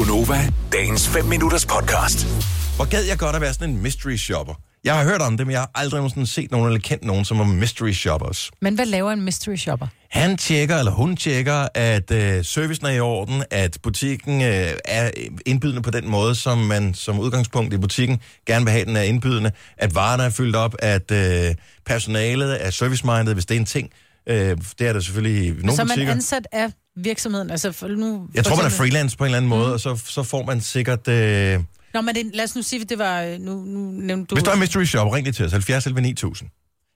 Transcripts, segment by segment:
Gunova, dagens 5 minutters podcast. Hvor gad jeg godt at være sådan en mystery shopper. Jeg har hørt om det, men jeg har aldrig set nogen eller kendt nogen, som var mystery shoppers. Men hvad laver en mystery shopper? Han tjekker, eller hun tjekker, at servicen er i orden, at butikken er indbydende på den måde, som man som udgangspunkt i butikken gerne vil have, den er indbydende, at varerne er fyldt op, at personalet er service-minded, hvis det er en ting. Det er der selvfølgelig i nogle butikker. Så man er ansat af virksomheden? Altså nu, jeg tror, man er freelance på en eller anden måde, og så får man sikkert... Nå, men lad os nu sige, det var... Nu nævnte du... Hvis du er en mystery shopper, ring lige til os. 70 9000.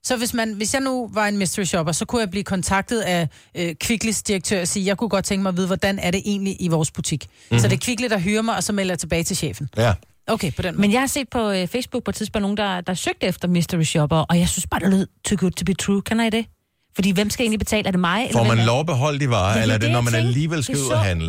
Så hvis jeg nu var en mystery shopper, så kunne jeg blive kontaktet af Kvickly's direktør og sige, jeg kunne godt tænke mig at vide, hvordan er det egentlig i vores butik. Mm-hmm. Så det er Kvickly, der hyrer mig, og så melder jeg tilbage til chefen. Ja. Okay, på den måde. Men jeg har set på Facebook på et tidspunkt nogen, der søgte efter mystery shopper, og jeg synes bare, det lød too good to be true. Kan I det? Fordi hvem skal egentlig betale? Er det mig? Får man lov at beholde de varer, eller er det, når man alligevel skal ud og handle?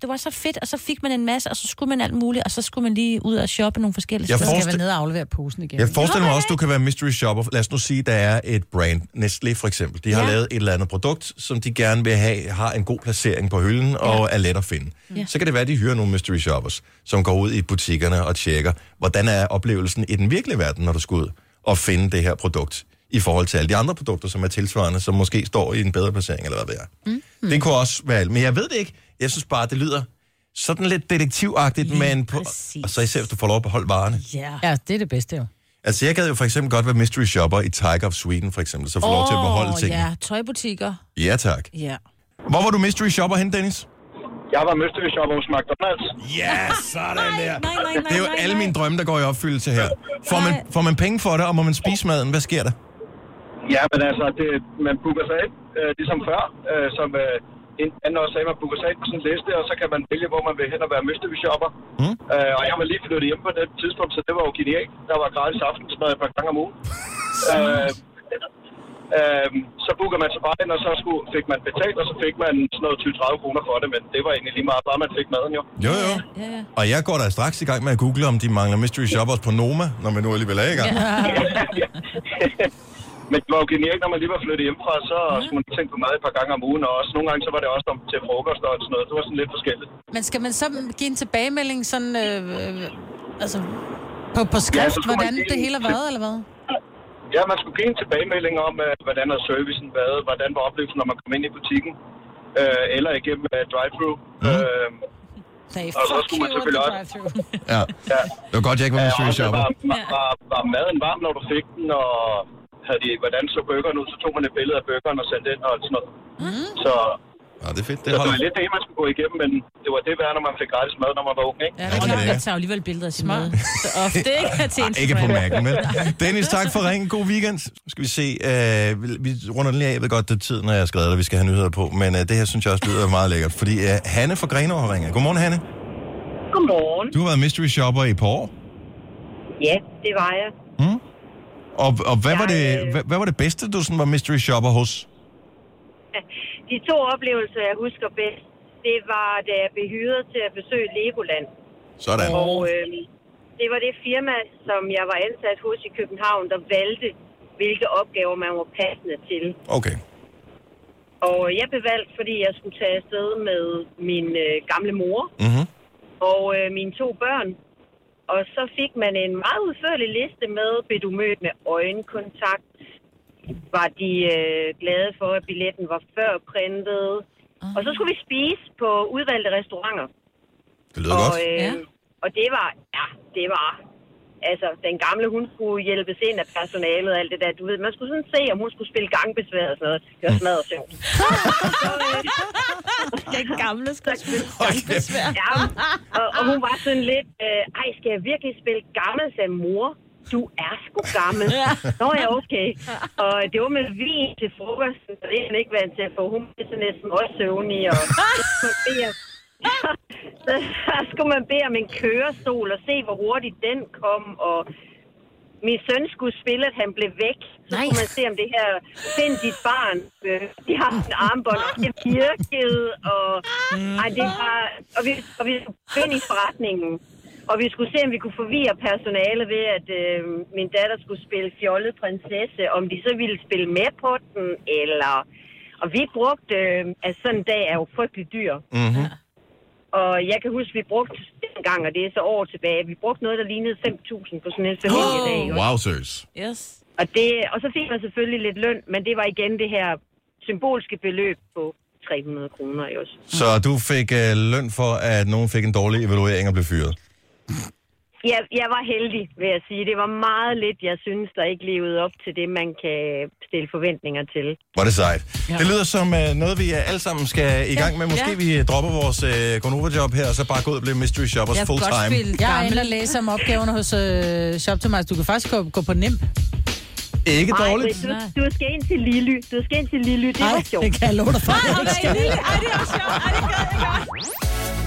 Det var så fedt, og så fik man en masse, og så skulle man alt muligt, og så skulle man lige ud og shoppe nogle forskellige steder. Jeg skal være nede og aflevere posen igen. Jeg forestiller mig også, at du kan være mystery shopper. Lad os nu sige, der er et brand, Nestlé for eksempel. De har lavet et eller andet produkt, som de gerne vil have, har en god placering på hylden, og er let at finde. Ja. Så kan det være, at de hyrer nogle mystery shoppers, som går ud i butikkerne og tjekker, hvordan er oplevelsen i den virkelige verden, når du skal ud og finde det her produkt, i forhold til alle de andre produkter, som er tilsvarende, som måske står i en bedre placering, eller hvad ved jeg. Mm-hmm. Det kunne også være, men jeg ved det ikke. Jeg synes bare, det lyder sådan lidt detektivagtigt, men på, og så især, hvis du får lov at beholde varerne. Yeah. Ja, det er det bedste jo. Altså, jeg gad jo for eksempel godt være mystery shopper i Tiger of Sweden, for eksempel, så får lov til at beholde tingene. Ja, tøjbutikker. Ja, tak. Yeah. Hvor var du mystery shopper hen, Dennis? Jeg var mystery shopper hos McDonald's. Ja, yes, sådan der. Nej, det er jo alle mine drømme, der går i opfyldelse her. Får man penge for det, og må man spise maden? Hvad sker der? Ja, men altså, man booker sig ind, ligesom før, som en anden også sagde, man booker sig ind på sådan en liste, og så kan man vælge, hvor man vil hen og være mystery shopper. Og jeg var lige flyttet hjemme på det tidspunkt, så det var jo genialt. Der var gratis aftensmad et par gange om ugen. Så booker man sig bare ind, og så fik man betalt, og så fik man sådan noget 20-30 kroner for det, men det var egentlig lige meget, bare man fik maden jo. Jo. Ja. Og jeg går da straks i gang med at google, om de mangler mystery shoppers på Noma, når man nu alligevel er i gang. Men det var jo genialt, når man lige var flyttet hjemmefra, så skulle man tænke på mad et par gange om ugen, og også nogle gange så var det også om til frokost og sådan noget. Det var sådan lidt forskelligt. Men skal man så give en tilbagemelding sådan, altså på skrift, ja, hvordan det hele har været, eller hvad? Ja, man skulle give en tilbagemelding om, hvordan er servicen været, hvordan var oplevelsen, når man kom ind i butikken, eller igennem drive-thru. Og så skulle man selvfølgelig også... Ja. Det var godt, jeg ikke var med søgeshopper. Var maden varm, når du fik den, og... hvordan så burgeren ud, så tog man et billede af burgeren og sendte den og sådan noget. Så det er fedt. Det var lidt det, man skulle gå igennem, men det var det værd, når man fik gratis mad, når man var ung, ikke? Ja, det er klart, tager alligevel billeder af sin mad. Så ofte ikke er til Instagram. Ikke på mærken, men. Dennis, tak for ringen. God weekend. Skal vi se. Vi runder den lige af. Jeg ved godt, det er tiden, når jeg har skrevet, at vi skal have nyheder på, men det her synes jeg også lyder meget lækkert, fordi Hanne fra Grenaa har ringet. Godmorgen, Hanne. Godmorgen. Du har været mystery shopper i et par år. Ja, det var jeg. Og hvad var det bedste, du sådan var mystery shopper hos? De to oplevelser, jeg husker bedst, det var, da jeg blev hyret til at besøge Legoland. Sådan. Og det var det firma, som jeg var ansat hos i København, der valgte, hvilke opgaver man var passende til. Okay. Og jeg blev valgt, fordi jeg skulle tage afsted med min gamle mor og mine to børn. Og så fik man en meget udførlig liste med, blev du mødt med øjenkontakt? Var de glade for, at billetten var førprintet? Og så skulle vi spise på udvalgte restauranter. Det lyder godt. Og det var, altså den gamle, hun skulle hjælpes ind af personalet og alt det der. Du ved, man skulle sådan se, om hun skulle spille gangbesvær og sådan noget. Det var smadret sjovt. Den gamle skulle spille gangbesvær. Ja, og hun var sådan lidt, ej, skal jeg virkelig spille gammel, sagde mor? Du er sgu gammel. Nå ja, okay. Og det var med vin til frokosten, så det er ikke vant til at få. Hun blev så næsten også søvnig og... Så skulle man bede om en kørestol og se, hvor hurtigt den kom, og min søn skulle spille, at han blev væk. Så kunne man se, om det her, find dit barn, de har en armbånd, og det virkede, og vi skulle finde i forretningen. Og vi skulle se, om vi kunne forvirre personale ved, at min datter skulle spille fjollet prinsesse, om de så ville spille med på den, eller... Og vi brugte, sådan en dag er jo frygtelig dyr. Og jeg kan huske, at vi brugte dengang, og det er så år tilbage, vi brugte noget, der lignede 5.000 på sådan en familiedag. Oh, wowzers. Yes. Og så fik man selvfølgelig lidt løn, men det var igen det her symbolske beløb på 300 kroner. Også. Så du fik løn for, at nogen fik en dårlig evaluering og blev fyret? Jeg var heldig, vil jeg sige. Det var meget lidt, jeg synes, der ikke levede op til det, man kan stille forventninger til. Var det sejt. Ja. Det lyder som noget, vi alle sammen skal i gang med. Måske vi dropper vores Gonova-job her, og så bare gå ud og blive mystery shoppers full-time. Jeg kan godt spille og læse om opgaverne hos Shop2Mars. Du kan faktisk gå på NEM. Ikke dårligt. Du skal ind til Lily. Det var sjovt. Det kan jeg love dig for. Ej, det er sjovt.